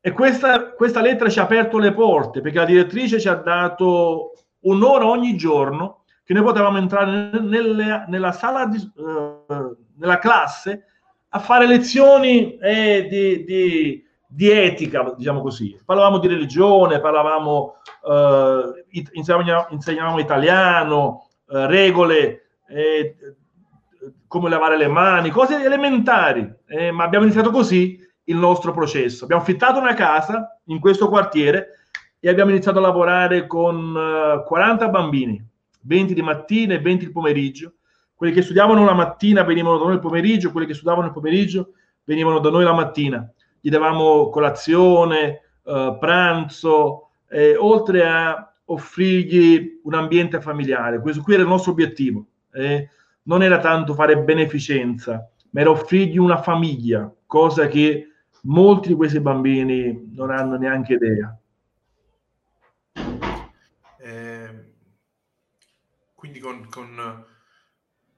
e questa, questa lettera ci ha aperto le porte, perché la direttrice ci ha dato un'ora ogni giorno che noi potevamo entrare nelle, nella sala di, eh, nella classe a fare lezioni eh, di, di, di etica, diciamo così. Parlavamo di religione, parlavamo eh, insegnavamo, insegnavamo italiano, eh, regole, eh, come lavare le mani, cose elementari, eh, ma abbiamo iniziato così il nostro processo. Abbiamo affittato una casa in questo quartiere e abbiamo iniziato a lavorare con uh, quaranta bambini, venti di mattina e venti di pomeriggio. Quelli che studiavano la mattina venivano da noi il pomeriggio, quelli che studiavano il pomeriggio venivano da noi la mattina. Gli davamo colazione, uh, pranzo, eh, oltre a offrirgli un ambiente familiare. Questo qui era il nostro obiettivo. Eh. Non era tanto fare beneficenza, ma era offrirgli una famiglia, cosa che molti di questi bambini non hanno neanche idea. Eh, quindi con, con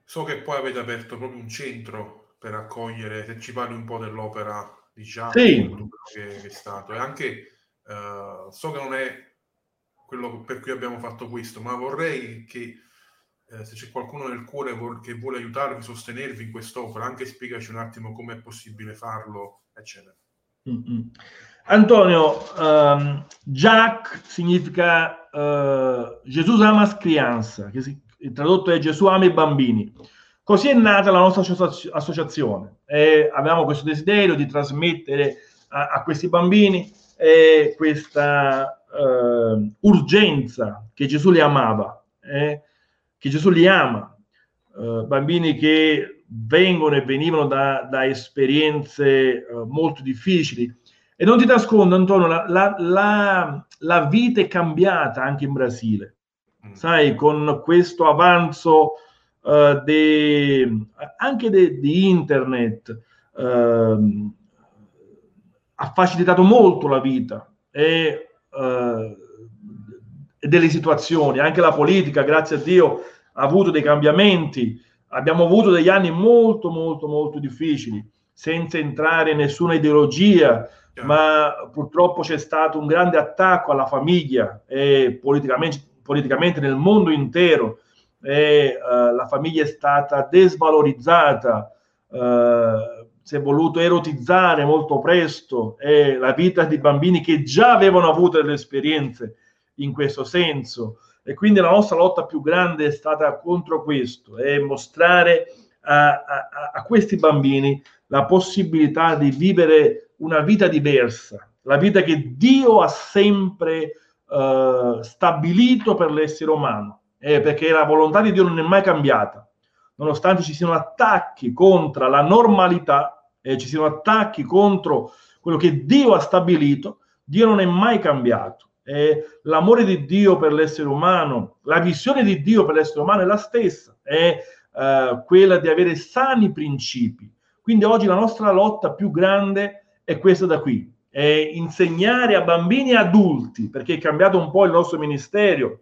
so che poi avete aperto proprio un centro per accogliere, se ci parli un po' dell'opera di Jack, sì, che, che è stato, e anche eh, so che non è quello per cui abbiamo fatto questo, ma vorrei che eh, se c'è qualcuno nel cuore vor, che vuole aiutarvi, sostenervi in quest'opera, anche spiegaci un attimo come è possibile farlo, eccetera. Mm-hmm. Antonio, um, Jack significa uh, Gesù ama le crianze, che si, tradotto è Gesù ama i bambini. Così è nata la nostra associazione. Eh, avevamo questo desiderio di trasmettere a, a questi bambini eh, questa eh, urgenza che Gesù li amava, eh, che Gesù li ama. Eh, bambini che vengono e venivano da, da esperienze eh, molto difficili. E non ti nascondo, Antonio, la, la, la, la vita è cambiata anche in Brasile. Sai, con questo avanzo Uh, de, anche di internet uh, ha facilitato molto la vita e uh, delle situazioni, anche la politica, grazie a Dio, ha avuto dei cambiamenti. Abbiamo avuto degli anni molto molto molto difficili, senza entrare in nessuna ideologia, yeah. Ma purtroppo c'è stato un grande attacco alla famiglia e politicamente, politicamente nel mondo intero. E, uh, la famiglia è stata desvalorizzata, uh, si è voluto erotizzare molto presto e la vita di bambini che già avevano avuto delle esperienze in questo senso, e quindi la nostra lotta più grande è stata contro questo e mostrare a, a, a questi bambini la possibilità di vivere una vita diversa, la vita che Dio ha sempre uh, stabilito per l'essere umano. Eh, perché la volontà di Dio non è mai cambiata, nonostante ci siano attacchi contro la normalità, eh, ci siano attacchi contro quello che Dio ha stabilito, Dio non è mai cambiato. Eh, l'amore di Dio per l'essere umano, la visione di Dio per l'essere umano è la stessa, è eh, quella di avere sani principi. Quindi oggi la nostra lotta più grande è questa da qui, è insegnare a bambini e adulti, perché è cambiato un po' il nostro ministero.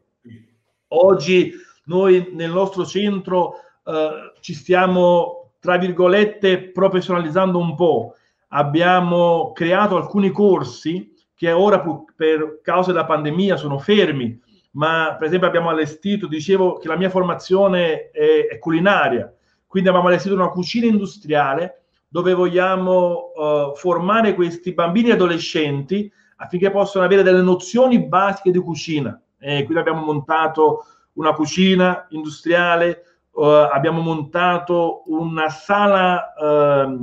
Oggi noi nel nostro centro eh, ci stiamo, tra virgolette, professionalizzando un po'. Abbiamo creato alcuni corsi che ora per causa della pandemia sono fermi, ma per esempio abbiamo allestito, dicevo che la mia formazione è, è culinaria, quindi abbiamo allestito una cucina industriale dove vogliamo eh, formare questi bambini e adolescenti affinché possano avere delle nozioni basiche di cucina. Eh, quindi abbiamo montato una cucina industriale, eh, abbiamo montato una sala eh,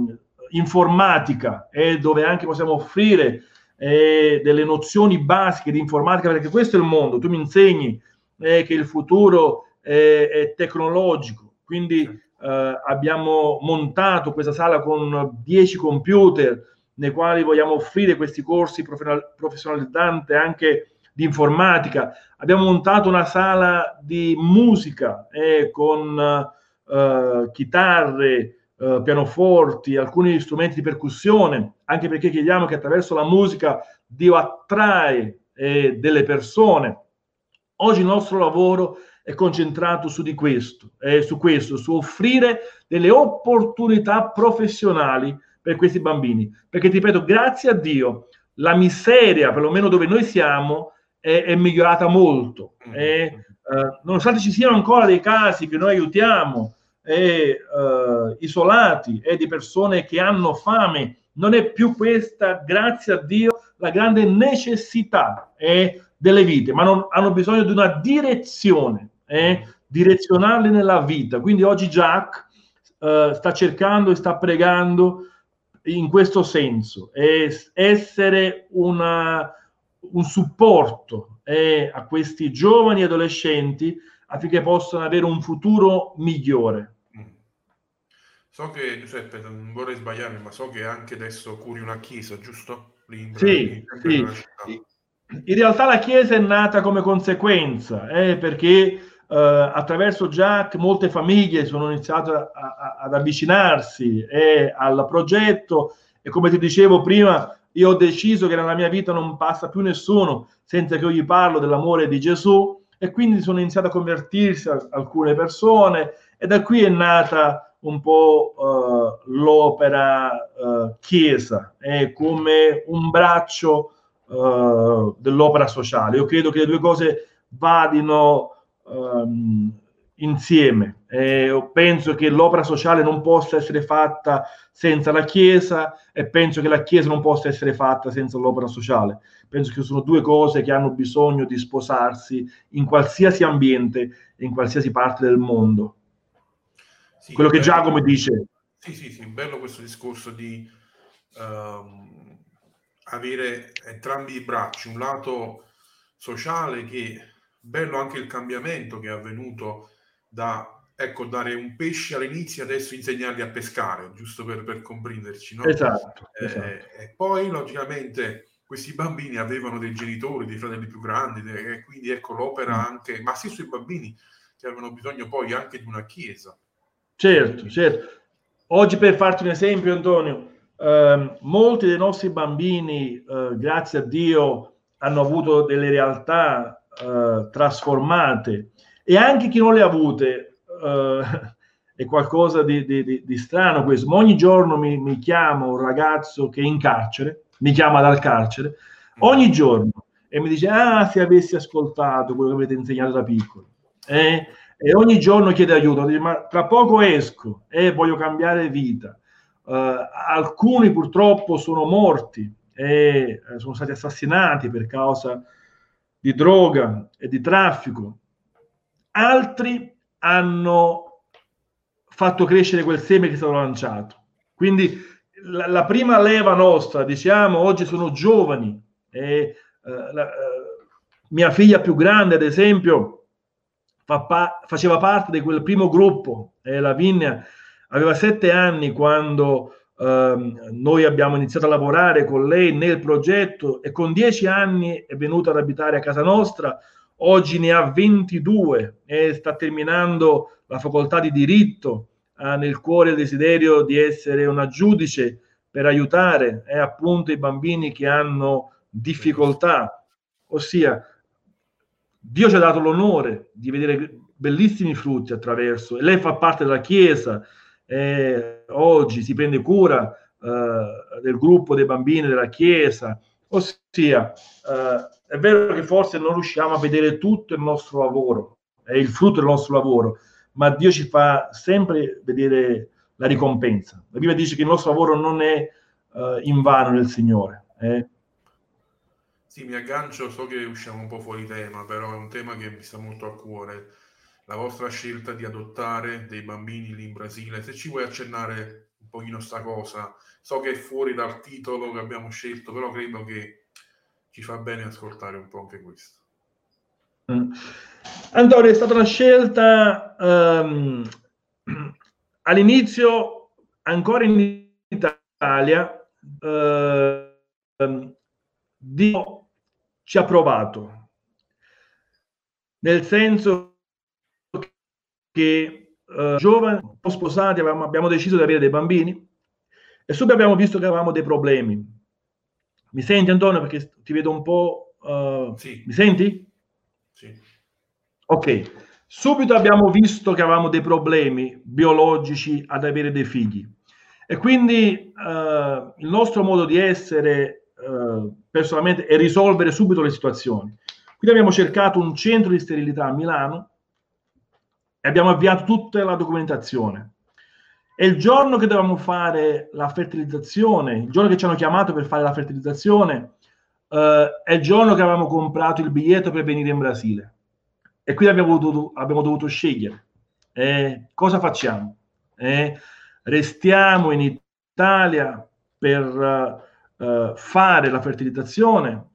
informatica eh, dove anche possiamo offrire eh, delle nozioni basiche di informatica, perché questo è il mondo. Tu mi insegni eh, che il futuro eh, è tecnologico, quindi eh, abbiamo montato questa sala con dieci computer nei quali vogliamo offrire questi corsi professionalizzanti anche di informatica. Abbiamo montato una sala di musica eh, con eh, chitarre, eh, pianoforti, alcuni strumenti di percussione, anche perché chiediamo che attraverso la musica Dio attrae eh, delle persone. Oggi il nostro lavoro è concentrato su di questo, eh, su questo, su offrire delle opportunità professionali per questi bambini, perché ti ripeto, grazie a Dio la miseria, perlomeno dove noi siamo, è migliorata molto. E, eh, nonostante ci siano ancora dei casi che noi aiutiamo, eh, eh, isolati, e eh, di persone che hanno fame, non è più questa, grazie a Dio, la grande necessità eh, delle vite, ma non, hanno bisogno di una direzione, eh, direzionarle nella vita. Quindi oggi Jack eh, sta cercando e sta pregando in questo senso, eh, essere una... un supporto eh, a questi giovani adolescenti affinché possano avere un futuro migliore. So che, Giuseppe, non vorrei sbagliarmi, ma so che anche adesso curi una chiesa, giusto? Lì, sì, lì, sì. In realtà la chiesa è nata come conseguenza, eh, perché eh, attraverso Jack molte famiglie sono iniziate a, a, ad avvicinarsi eh, al progetto, e come ti dicevo prima, io ho deciso che nella mia vita non passa più nessuno senza che io gli parlo dell'amore di Gesù, e quindi sono iniziato a convertirsi a alcune persone, e da qui è nata un po' eh, l'opera eh, chiesa, eh, come un braccio eh, dell'opera sociale. Io credo che le due cose vadino ehm, insieme. Eh, io penso che l'opera sociale non possa essere fatta senza la Chiesa e penso che la Chiesa non possa essere fatta senza l'opera sociale. Penso che sono due cose che hanno bisogno di sposarsi in qualsiasi ambiente e in qualsiasi parte del mondo. Sì, quello che Giacomo dice. Sì, sì, sì, bello questo discorso di ehm, avere entrambi i bracci, un lato sociale che bello anche il cambiamento che è avvenuto da, ecco, dare un pesce all'inizio, adesso insegnarli a pescare, giusto per, per comprenderci, no? Esatto, eh, esatto. E poi logicamente questi bambini avevano dei genitori, dei fratelli più grandi, e quindi ecco l'opera anche, ma sì, sui bambini che avevano bisogno poi anche di una chiesa. Certo, quindi, certo. Oggi, per farti un esempio, Antonio, eh, molti dei nostri bambini, eh, grazie a Dio, hanno avuto delle realtà eh, trasformate. E anche chi non le ha avute, eh, è qualcosa di, di, di, di strano questo. Ma ogni giorno mi, mi chiama un ragazzo che è in carcere, mi chiama dal carcere, ogni giorno, e mi dice: ah, se avessi ascoltato quello che avete insegnato da piccolo. Eh, e ogni giorno chiede aiuto, dice: ma tra poco esco e eh, voglio cambiare vita. Eh, alcuni purtroppo sono morti, eh, sono stati assassinati per causa di droga e di traffico. Altri hanno fatto crescere quel seme che è stato lanciato. Quindi la, la prima leva nostra, diciamo, oggi sono giovani. E, eh, la, eh, mia figlia più grande, ad esempio, fa pa- faceva parte di quel primo gruppo. Eh, Lavinia aveva sette anni quando eh, noi abbiamo iniziato a lavorare con lei nel progetto, e con dieci anni è venuta ad abitare a casa nostra. Oggi ne ha ventidue e sta terminando la facoltà di diritto, ha nel cuore il desiderio di essere una giudice per aiutare eh, appunto i bambini che hanno difficoltà. Ossia, Dio ci ha dato l'onore di vedere bellissimi frutti attraverso, e lei fa parte della Chiesa, eh, oggi si prende cura eh, del gruppo dei bambini della Chiesa. Ossia, eh, è vero che forse non riusciamo a vedere tutto il nostro lavoro, è il frutto del nostro lavoro, ma Dio ci fa sempre vedere la ricompensa. La Bibbia dice che il nostro lavoro non è eh, invano nel Signore. Eh. Sì, mi aggancio, so che usciamo un po' fuori tema, però è un tema che mi sta molto a cuore. La vostra scelta di adottare dei bambini lì in Brasile, se ci vuoi accennare un pochino sta cosa. So che è fuori dal titolo che abbiamo scelto, però credo che ci fa bene ascoltare un po' anche questo. Antonio, è stata una scelta um, all'inizio, ancora in Italia, uh, Dio ci ha provato, nel senso che uh, giovani, sposati, avevamo, abbiamo deciso di avere dei bambini, e subito abbiamo visto che avevamo dei problemi. Mi senti, Antonio? Perché ti vedo un po'... Uh, sì. Mi senti? Sì. Ok. Subito abbiamo visto che avevamo dei problemi biologici ad avere dei figli. E quindi uh, il nostro modo di essere uh, personalmente è risolvere subito le situazioni. Quindi abbiamo cercato un centro di sterilità a Milano e abbiamo avviato tutta la documentazione. E il giorno che dovevamo fare la fertilizzazione, il giorno che ci hanno chiamato per fare la fertilizzazione, eh, è il giorno che avevamo comprato il biglietto per venire in Brasile. E quindi abbiamo dovuto, abbiamo dovuto scegliere. Eh, cosa facciamo? Eh, restiamo in Italia per eh, fare la fertilizzazione,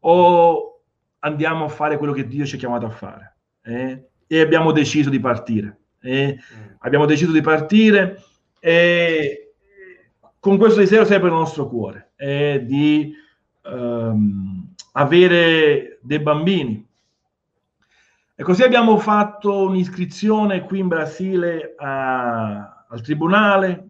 o andiamo a fare quello che Dio ci ha chiamato a fare? Eh, e abbiamo deciso di partire. Eh, abbiamo deciso di partire e con questo desiderio sempre nel nostro cuore eh, di ehm, avere dei bambini, e così abbiamo fatto un'iscrizione qui in Brasile a, al tribunale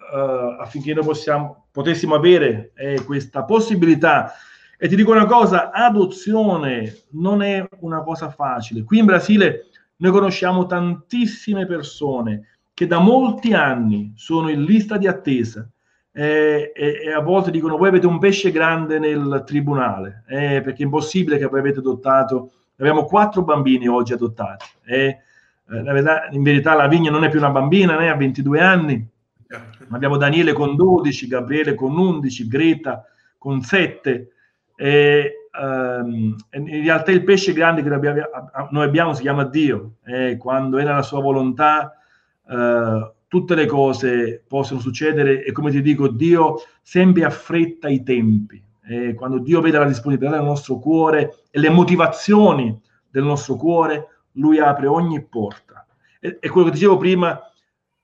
eh, affinché noi possiamo, potessimo avere eh, questa possibilità. E ti dico una cosa, adozione non è una cosa facile. Qui in Brasile noi conosciamo tantissime persone che da molti anni sono in lista di attesa eh, e, e a volte dicono: voi avete un pesce grande nel tribunale, eh, perché è impossibile che voi avete adottato. Abbiamo quattro bambini oggi adottati, eh, eh, la verità, in verità Lavinia non è più una bambina, né, ha ventidue anni, abbiamo Daniele con dodici, Gabriele con undici, Greta con sette, e, ehm, in realtà il pesce grande che noi abbiamo si chiama Dio, e quando è nella sua volontà eh, tutte le cose possono succedere, e come ti dico, Dio sempre affretta i tempi. E quando Dio vede la disponibilità del nostro cuore e le motivazioni del nostro cuore, Lui apre ogni porta. E, e quello che dicevo prima,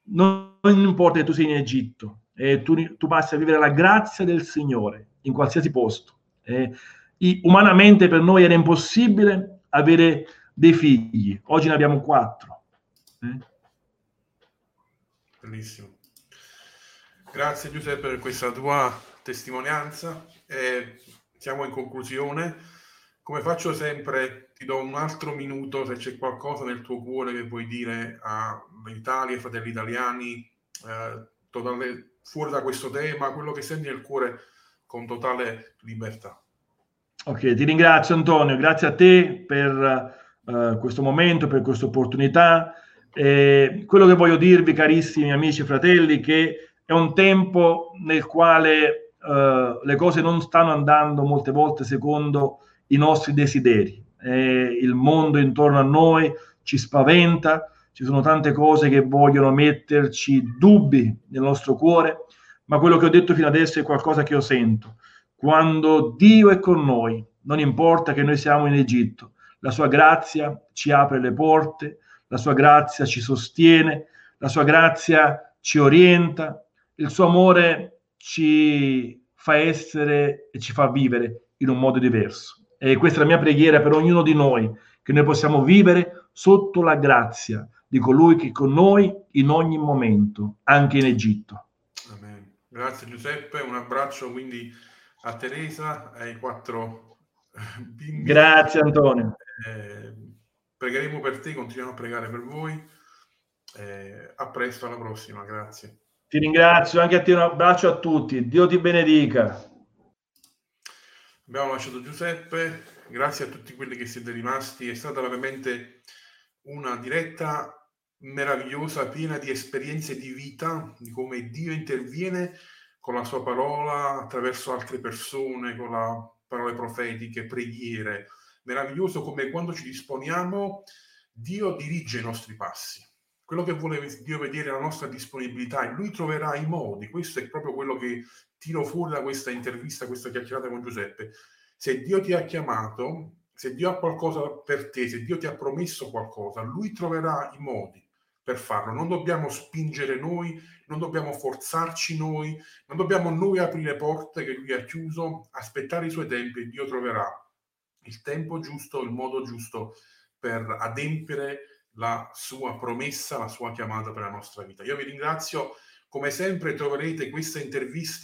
non, non importa che tu sei in Egitto, eh, tu, tu passi a vivere la grazia del Signore in qualsiasi posto. Eh, e umanamente per noi era impossibile avere dei figli, oggi ne abbiamo quattro. Eh. Bellissimo. Grazie Giuseppe per questa tua testimonianza. Eh, siamo in conclusione. Come faccio sempre, ti do un altro minuto se c'è qualcosa nel tuo cuore che vuoi dire all'Italia, ai fratelli italiani, eh, totale, fuori da questo tema, quello che senti nel cuore con totale libertà. Ok, ti ringrazio Antonio, grazie a te per uh, questo momento, per questa opportunità. Eh, quello che voglio dirvi, carissimi amici e fratelli, che è un tempo nel quale Uh, le cose non stanno andando molte volte secondo i nostri desideri, eh, il mondo intorno a noi ci spaventa, ci sono tante cose che vogliono metterci dubbi nel nostro cuore, ma quello che ho detto fino adesso è qualcosa che io sento: quando Dio è con noi, non importa che noi siamo in Egitto, la sua grazia ci apre le porte, la sua grazia ci sostiene, la sua grazia ci orienta, il suo amore ci fa essere e ci fa vivere in un modo diverso. E questa è la mia preghiera per ognuno di noi, che noi possiamo vivere sotto la grazia di colui che è con noi in ogni momento, anche in Egitto. Amen. Grazie Giuseppe, un abbraccio quindi a Teresa e ai quattro bimbi. Grazie Antonio. Eh, pregheremo per te, continuiamo a pregare per voi. Eh, a presto, alla prossima, grazie. Ti ringrazio, anche a te un abbraccio a tutti. Dio ti benedica. Abbiamo lasciato Giuseppe, grazie a tutti quelli che siete rimasti. È stata veramente una diretta meravigliosa, piena di esperienze di vita, di come Dio interviene con la sua parola, attraverso altre persone, con le parole profetiche, preghiere. Meraviglioso come quando ci disponiamo, Dio dirige i nostri passi. Quello che vuole Dio vedere è la nostra disponibilità e Lui troverà i modi. Questo è proprio quello che tiro fuori da questa intervista, questa chiacchierata con Giuseppe. Se Dio ti ha chiamato, se Dio ha qualcosa per te, se Dio ti ha promesso qualcosa, Lui troverà i modi per farlo. Non dobbiamo spingere noi, non dobbiamo forzarci noi, non dobbiamo noi aprire porte che Lui ha chiuso, aspettare i Suoi tempi e Dio troverà il tempo giusto, il modo giusto per adempiere la sua promessa, la sua chiamata per la nostra vita. Io vi ringrazio, come sempre troverete questa intervista